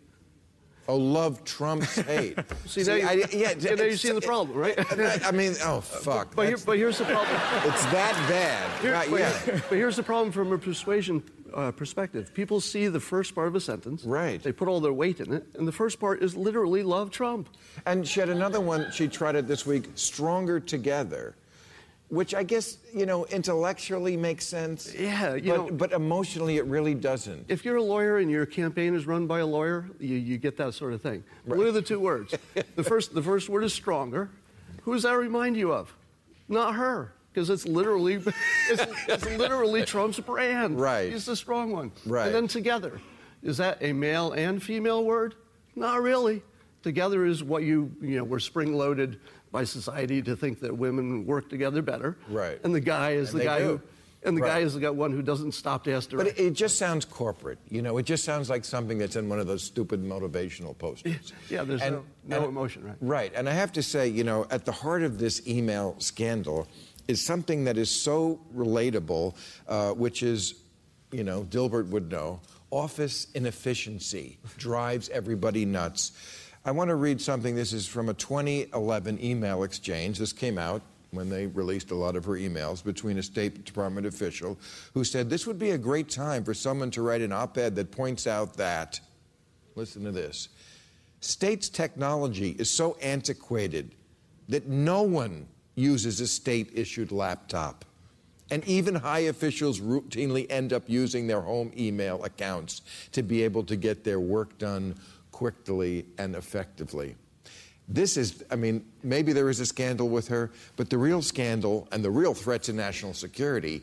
Oh, love Trump's hate. See, see, now, you, I, yeah, yeah, now you see the problem, right? I mean, oh, fuck. But, but, here, but here's the problem. It's that bad. Here, Not but, yet. Here, but here's the problem from a persuasion uh, perspective. People see the first part of a sentence. Right. They put all their weight in it, and the first part is literally love Trump. And she had another one. She tried it this week, stronger together, which I guess, you know, intellectually makes sense. Yeah, you but, know, but emotionally it really doesn't. If you're a lawyer and your campaign is run by a lawyer, you, you get that sort of thing. Right. What are the two words? the first the first word is stronger. Who does that remind you of? Not her, because it's literally it's, it's literally Trump's brand. Right. He's the strong one. Right. And then together, is that a male and female word? Not really. Together is what you you know we're spring-loaded by society to think that women work together better. Right. And the guy is and the guy do. who... And the right. guy is the one who doesn't stop to ask directions. But it, it just sounds corporate, you know? It just sounds like something that's in one of those stupid motivational posters. Yeah, there's and, no, no and, emotion, right? Right. And I have to say, you know, at the heart of this email scandal is something that is so relatable, uh, which is, you know, Dilbert would know, office inefficiency drives everybody nuts. I want to read something. This is from a twenty eleven email exchange. This came out when they released a lot of her emails between a State Department official who said, this would be a great time for someone to write an op-ed that points out that, listen to this, state's technology is so antiquated that no one uses a state-issued laptop. And even high officials routinely end up using their home email accounts to be able to get their work done quickly and effectively. This is, I mean, maybe there is a scandal with her, but the real scandal and the real threat to national security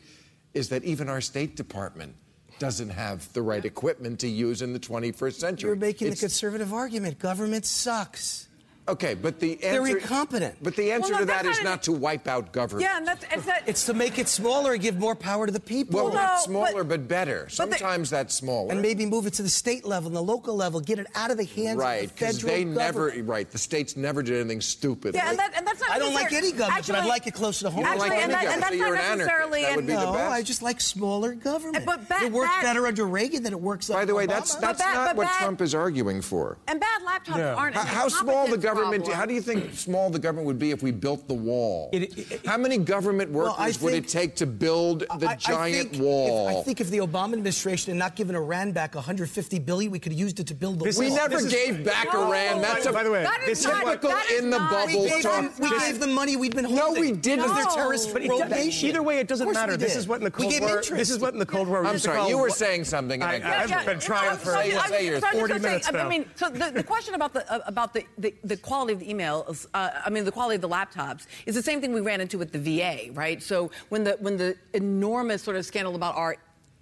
is that even our State Department doesn't have the right equipment to use in the twenty-first century. You're making it's, the conservative argument. Government sucks. Okay, but the answer... They're incompetent. But the answer well, no, to that not is an... not to wipe out government. Yeah, and that's... It's, that... it's to make it smaller and give more power to the people. Well, well no, not smaller, but, but better. But Sometimes they... that's smaller. And maybe move it to the state level and the local level, get it out of the hands right, of the federal they government. Never, right, the states never did anything stupid. Yeah, and, that, and that's not... I don't like any government, actually, but I like it closer to home. You don't actually, like and, any that, and that's so not necessarily... An that would be no, the best. I just like smaller government. But ba- it worked bad... better under Reagan than it works under Obama. By the way, that's that's not what Trump is arguing for. And bad laptops aren't... How small the government... Problem. How do you think small the government would be if we built the wall? It, it, it, how many government workers well, think, would it take to build the I, giant I think wall? If, I think if the Obama administration had not given Iran back one hundred fifty billion dollars, we could have used it to build the this wall. We never this gave is, back no, Iran. No, That's by, a, by the way, that is not, typical that is in the not, bubble. We, gave, talk, we this, gave them money we'd been holding. No, we didn't. No. They're terrorist nation. Either way, it doesn't matter. This is what in the Cold War. This is what in the Cold War. I'm sorry, you were saying something. I've been trying for forty minutes now. I mean, so the question about the about the the quality of the emails, uh, I mean, the quality of the laptops is the same thing we ran into with the V A, right? So when the when the enormous sort of scandal about our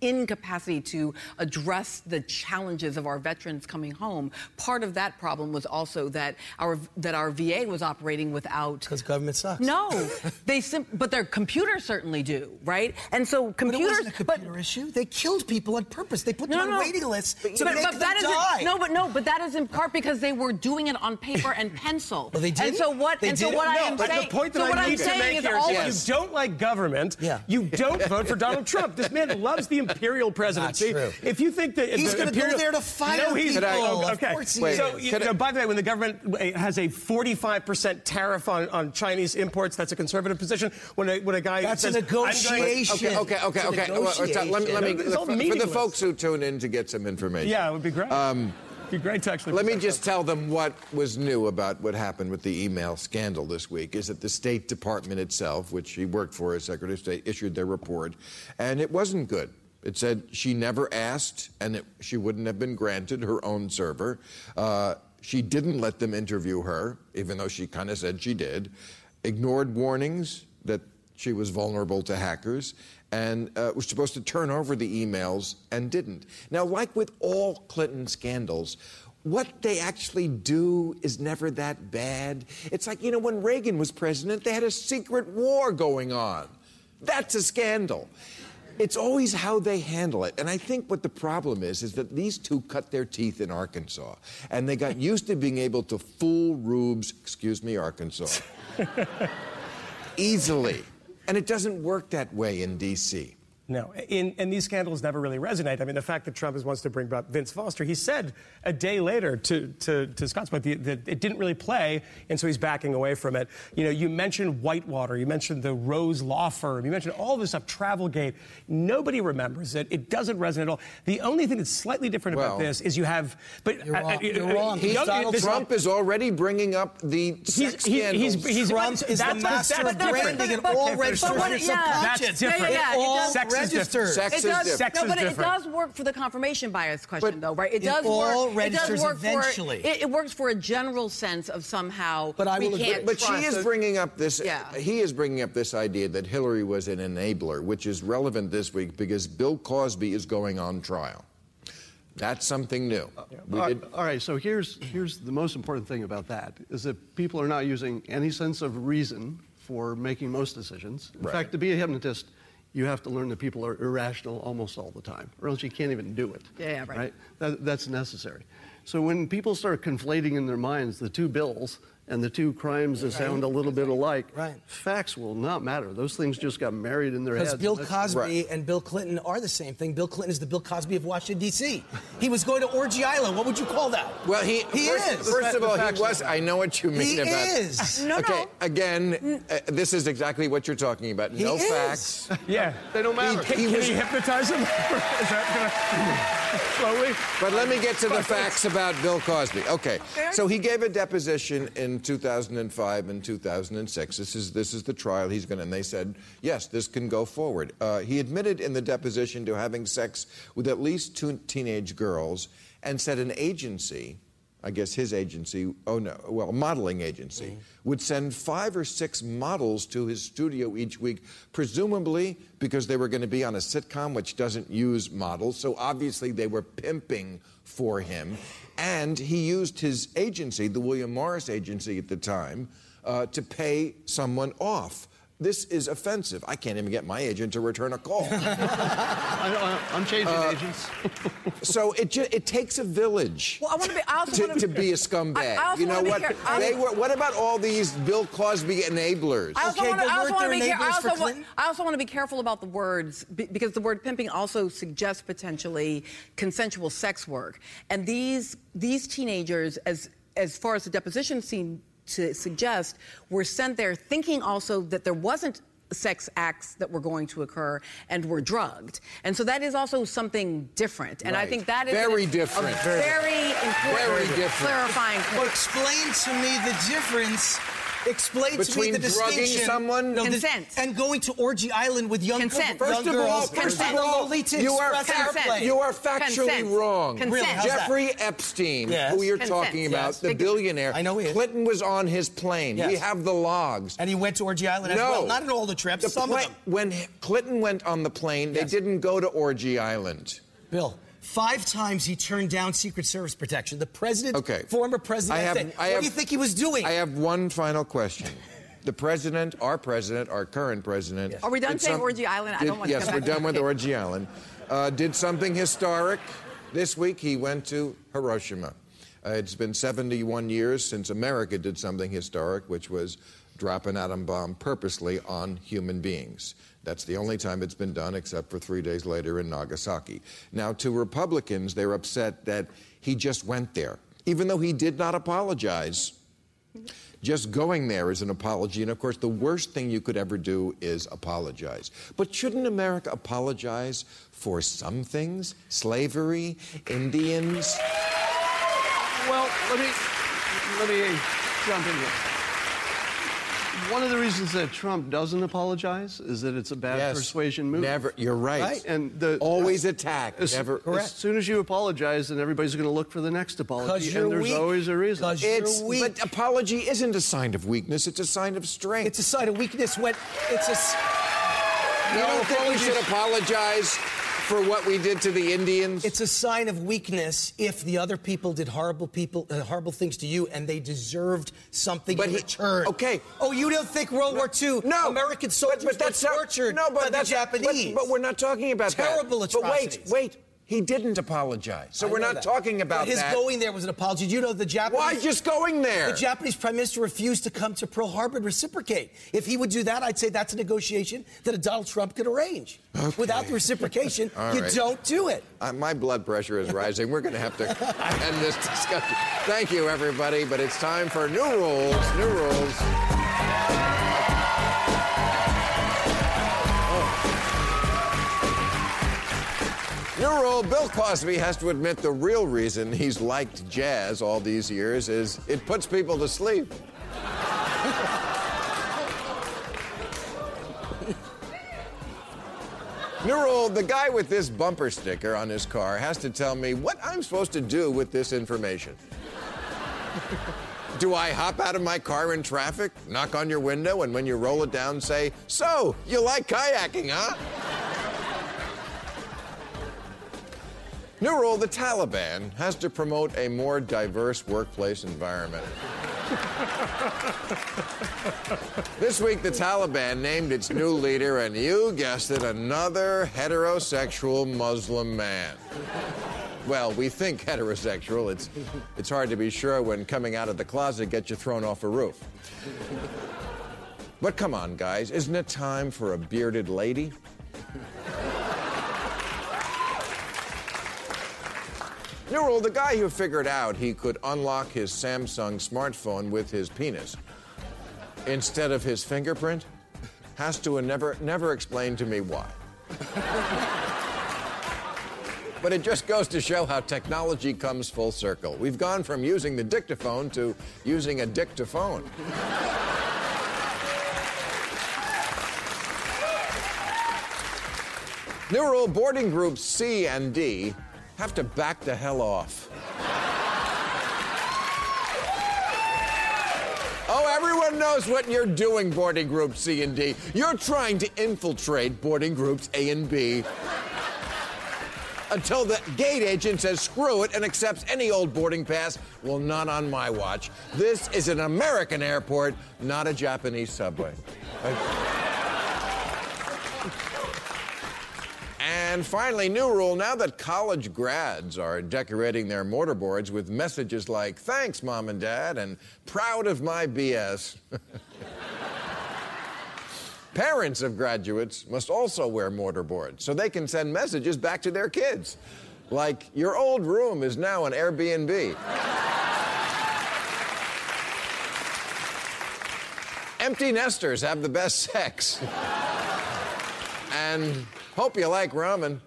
incapacity to address the challenges of our veterans coming home. Part of that problem was also that our that our V A was operating without... Because government sucks. No. they sim But their computers certainly do, right? And so computers... But it wasn't a computer but, issue. They killed people on purpose. They put no, them no, on no. waiting lists to but, make but them that die. No, but no, but that is in part because they were doing it on paper and pencil. Well, they did. And so what, and so what no, I am but saying... The point that so I what I'm saying is all yes. you don't like government, yeah. you don't vote for Donald Trump. This man loves the imperial presidency. Not true. If you think that... He's going to go there to fire no, he's, people. I, okay. Of course he Wait, so, you know, by the way, when the government has a forty-five percent tariff on, on Chinese imports, that's a conservative position. When a, when a guy that's says... That's a negotiation. Going, okay, okay, okay. okay. Well, let me... Let me look, for the folks who tune in to get some information. Yeah, it would be great. Um, It'd be great to actually... Let me just tell them what was new about what happened with the email scandal this week is that the State Department itself, which she worked for as Secretary of State, issued their report, and it wasn't good. It said she never asked, and it, she wouldn't have been granted her own server. Uh, she didn't let them interview her, even though she kind of said she did. Ignored warnings that she was vulnerable to hackers, and uh, was supposed to turn over the emails and didn't. Now, like with all Clinton scandals, what they actually do is never that bad. It's like, you know, when Reagan was president, they had a secret war going on. That's a scandal. It's always how they handle it. And I think what the problem is, is that these two cut their teeth in Arkansas. And they got used to being able to fool rubes, excuse me, Arkansas, easily. And it doesn't work that way in D C No, in, and these scandals never really resonate. I mean, the fact that Trump wants to bring up Vince Foster, he said a day later to, to, to Scott's point that it didn't really play, and so he's backing away from it. You know, you mentioned Whitewater, you mentioned the Rose Law Firm, you mentioned all this stuff, Travelgate. Nobody remembers it. It doesn't resonate at all. The only thing that's slightly different well, about this is you have... But you're wrong. Uh, you're uh, wrong. He's, young, Donald Trump is already bringing up the sex he's, scandals. He's, he's, he's, Trump is the master of branding and all registered subconscious. That's different. Yeah, yeah, yeah, registered. Sex it does, is different. No, but it, it does work for the confirmation bias question, but though, right? It does all work. It does work eventually. For it, it works for a general sense of somehow. But I will we can't But she is bringing up this. Yeah. He is bringing up this idea that Hillary was an enabler, which is relevant this week because Bill Cosby is going on trial. That's something new. Uh, we uh, did... All right. So here's here's the most important thing about that is that people are not using any sense of reason for making most decisions. In right. fact, to be a hypnotist, you have to learn that people are irrational almost all the time, or else you can't even do it. Yeah, yeah right. right? That, that's necessary. So when people start conflating in their minds the two bills and the two crimes that right. sound a little bit alike, right. facts will not matter. Those things just got married in their heads. Because Bill Cosby right. and Bill Clinton are the same thing. Bill Clinton is the Bill Cosby of Washington, D C He was going to Orgy Island. What would you call that? Well, he, he first, is. First of all, he was. I know what you mean he about... He is. No, okay, no. Again, uh, this is exactly what you're talking about. He no is. facts. Yeah. They don't matter. He, he Can was, you hypnotize him? Is that going to... Slowly? But let me get to the facts about Bill Cosby. Okay. So he gave a deposition in two thousand five and two thousand six. This is this is the trial he's going to, and they said, yes, this can go forward. Uh, he admitted in the deposition to having sex with at least two teenage girls and said an agency, I guess his agency, oh no, well, a modeling agency, mm. would send five or six models to his studio each week, presumably because they were going to be on a sitcom which doesn't use models, so obviously they were pimping for him. And he used his agency, the William Morris agency at the time, uh, to pay someone off. This is offensive. I can't even get my agent to return a call. I, I'm changing uh, agents. So it ju it takes a village. Well, I want to be. I also to, be, to be a scumbag. I, I also you know what? They were, what about all these Bill Cosby enablers? I also okay, want to be. I also want. I also want to be careful about the words because the word pimping also suggests potentially consensual sex work, and these these teenagers, as as far as the deposition scene. to suggest, were sent there thinking also that there wasn't sex acts that were going to occur and were drugged. And so that is also something different. And right. I think that is very an, different. A very, very important, very different. clarifying point. Well, explain to me the difference Explain to me the distinction. Someone no, consent. This, and going to Orgy Island with young consent. Girls. First of all, first of all, you are, fa you are factually consent. Wrong. Consent. Really? Jeffrey that? Epstein, yes. who you're consent. Talking about, yes. the billionaire. I know he is. Clinton was on his plane. Yes. We have the logs. And he went to Orgy Island as no. well. Not at all the trips, the some of them. When Clinton went on the plane, yes. they didn't go to Orgy Island. Bill. Five times he turned down Secret Service protection. The president, okay. former president, I have, said, I what have, do you think he was doing? I have one final question. The president, our president, our current president. Yes. Are we done saying some, Orgy Island? Did, I don't want yes, to Yes, we're done with Orgy Island. Uh, did something historic. This week he went to Hiroshima. Uh, it's been seventy-one years since America did something historic, which was drop an atom bomb purposely on human beings. That's the only time it's been done, except for three days later in Nagasaki. Now, to Republicans, they're upset that he just went there, even though he did not apologize. Just going there is an apology, and, of course, the worst thing you could ever do is apologize. But shouldn't America apologize for some things? Slavery? Indians? Well, let me, let me jump in here. One of the reasons that Trump doesn't apologize is that it's a bad yes, persuasion move. Never, you're right. right? And the, always uh, attack. As, never, correct. As soon as you apologize, then everybody's going to look for the next apology, and there's weak. Always a reason. It's you're weak. But apology isn't a sign of weakness; it's a sign of strength. It's a sign of weakness when it's a. You no, don't think we should apologize for what we did to the Indians? It's a sign of weakness if the other people did horrible people, uh, horrible things to you, and they deserved something but in he, return. Okay. Oh, you don't think World no, War Two? No. American soldiers but, but that's were tortured not, no, but by that's the Japanese. But, but we're not talking about terrible that. Terrible atrocities. But wait, wait. He didn't apologize. So I we're not that. Talking about but his that. His going there was an apology. You know, the Japanese... Why just going there? The Japanese prime minister refused to come to Pearl Harbor and reciprocate. If he would do that, I'd say that's a negotiation that a Donald Trump could arrange. Okay. Without the reciprocation, you right. don't do it. Uh, my blood pressure is rising. We're going to have to end this discussion. Thank you, everybody. But it's time for new rules, new rules. New rule, Bill Cosby has to admit the real reason he's liked jazz all these years is it puts people to sleep. New rule, the guy with this bumper sticker on his car has to tell me what I'm supposed to do with this information. Do I hop out of my car in traffic, knock on your window, and when you roll it down, say, "So, you like kayaking, huh?" New rule, the Taliban has to promote a more diverse workplace environment. This week, the Taliban named its new leader, and you guessed it, another heterosexual Muslim man. Well, we think heterosexual. It's, it's hard to be sure when coming out of the closet gets you thrown off a roof. But come on, guys, isn't it time for a bearded lady? New rule, the guy who figured out he could unlock his Samsung smartphone with his penis instead of his fingerprint has to never, never explain to me why. But it just goes to show how technology comes full circle. We've gone from using the dictaphone to using a dictaphone. New rule, boarding groups C and D have to back the hell off. Oh, everyone knows what you're doing, boarding group C and D. You're trying to infiltrate boarding groups A and B until the gate agent says, screw it, and accepts any old boarding pass. Well, not on my watch. This is an American airport, not a Japanese subway. And finally, new rule, now that college grads are decorating their mortarboards with messages like, thanks, Mom and Dad, and proud of my B S. Parents of graduates must also wear mortarboards so they can send messages back to their kids. Like, your old room is now an Airbnb. Empty nesters have the best sex. And... hope you like ramen.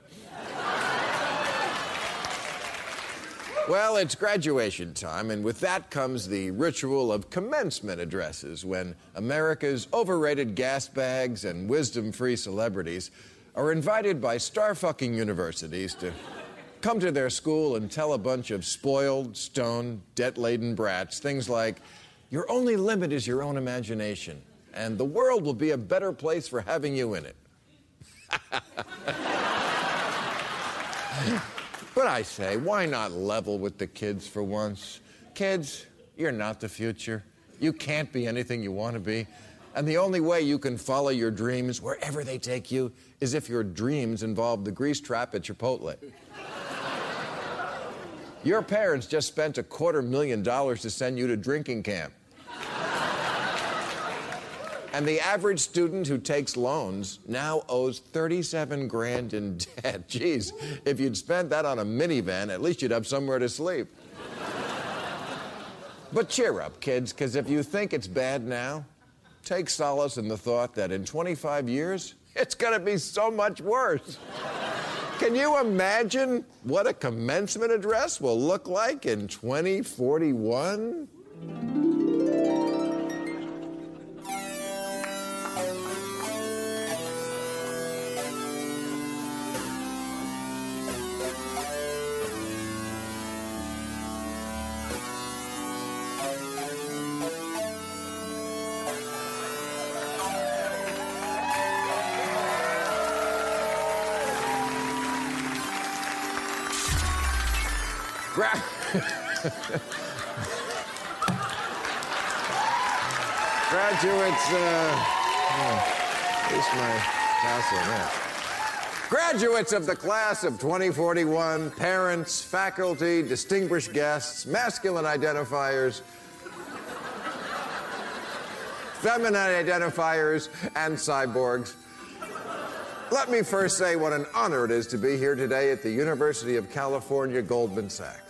Well, it's graduation time, and with that comes the ritual of commencement addresses, when America's overrated gas bags and wisdom-free celebrities are invited by star-fucking universities to come to their school and tell a bunch of spoiled, stoned, debt-laden brats things like, your only limit is your own imagination, and the world will be a better place for having you in it. But I say, why not level with the kids for once? Kids, you're not the future. You can't be anything you want to be. And the only way you can follow your dreams wherever they take you is if your dreams involve the grease trap at Chipotle. Your parents just spent a quarter million dollars to send you to drinking camp. And the average student who takes loans now owes thirty-seven grand in debt. Jeez, if you'd spent that on a minivan, at least you'd have somewhere to sleep. But cheer up, kids, because if you think it's bad now, take solace in the thought that in twenty-five years, it's going to be so much worse. Can you imagine what a commencement address will look like in twenty forty-one? Gra- Graduates, uh, oh, here's my castle now. Graduates of the class of twenty forty-one, parents, faculty, distinguished guests, masculine identifiers, feminine identifiers, and cyborgs. Let me first say what an honor it is to be here today at the University of California, Goldman Sachs.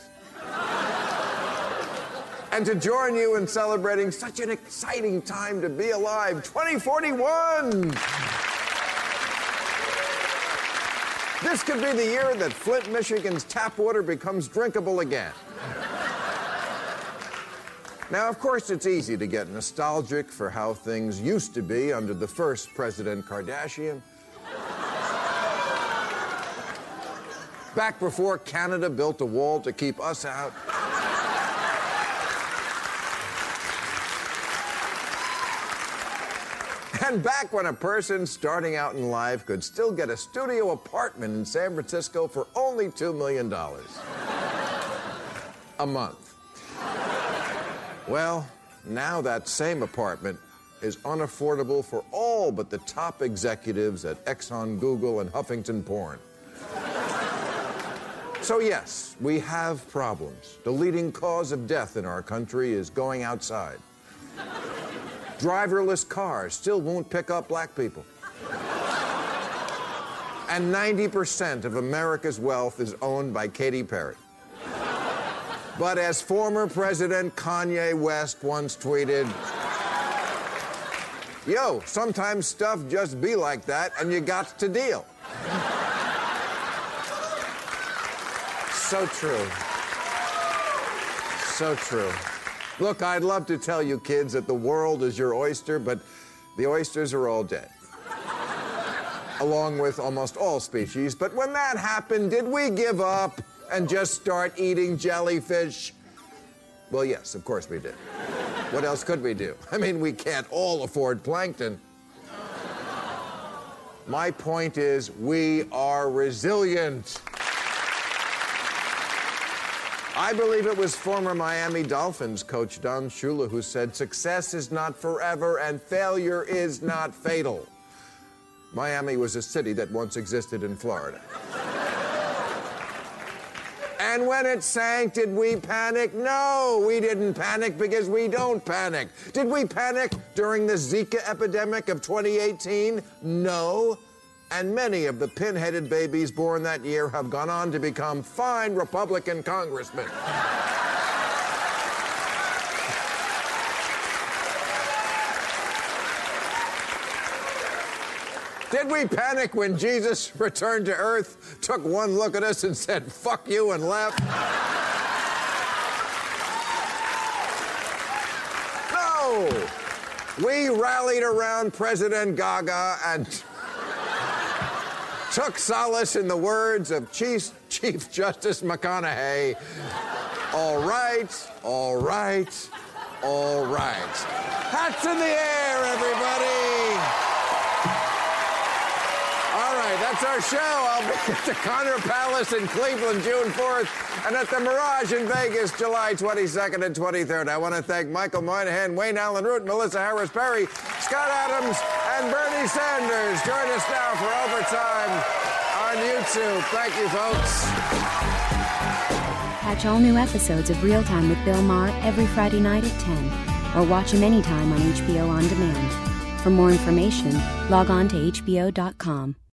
And to join you in celebrating such an exciting time to be alive, twenty forty-one! This could be the year that Flint, Michigan's tap water becomes drinkable again. Now, of course, it's easy to get nostalgic for how things used to be under the first President Kardashian. Back before Canada built a wall to keep us out. And back when a person starting out in life could still get a studio apartment in San Francisco for only two million dollars. A month. Well, now that same apartment is unaffordable for all but the top executives at Exxon, Google, and Huffington Porn. So yes, we have problems. The leading cause of death in our country is going outside. Driverless cars still won't pick up black people. And ninety percent of America's wealth is owned by Katy Perry. But as former President Kanye West once tweeted, yo, sometimes stuff just be like that and you got to deal. So true. So true. Look, I'd love to tell you kids that the world is your oyster, but the oysters are all dead. Along with almost all species. But when that happened, did we give up and just start eating jellyfish? Well, yes, of course we did. What else could we do? I mean, we can't all afford plankton. My point is, we are resilient. I believe it was former Miami Dolphins coach Don Shula who said, success is not forever and failure is not fatal. Miami was a city that once existed in Florida. And when it sank, did we panic? No, we didn't panic because we don't panic. Did we panic during the Zika epidemic of twenty eighteen? No. And many of the pin-headed babies born that year have gone on to become fine Republican congressmen. Did we panic when Jesus returned to earth, took one look at us and said, fuck you, and left? We rallied around President Gaga and took solace in the words of Chief, Chief Justice McConaughey. All right, all right, all right. Hats in the air, everybody. That's our show. I'll be at the Connor Palace in Cleveland June fourth and at the Mirage in Vegas July twenty-second and twenty-third. I want to thank Michael Moynihan, Wayne Allyn Root, Melissa Harris-Perry, Scott Adams, and Bernie Sanders. Join us now for Overtime on YouTube. Thank you, folks. Catch all new episodes of Real Time with Bill Maher every Friday night at ten, or watch him anytime on H B O On Demand. For more information, log on to H B O dot com.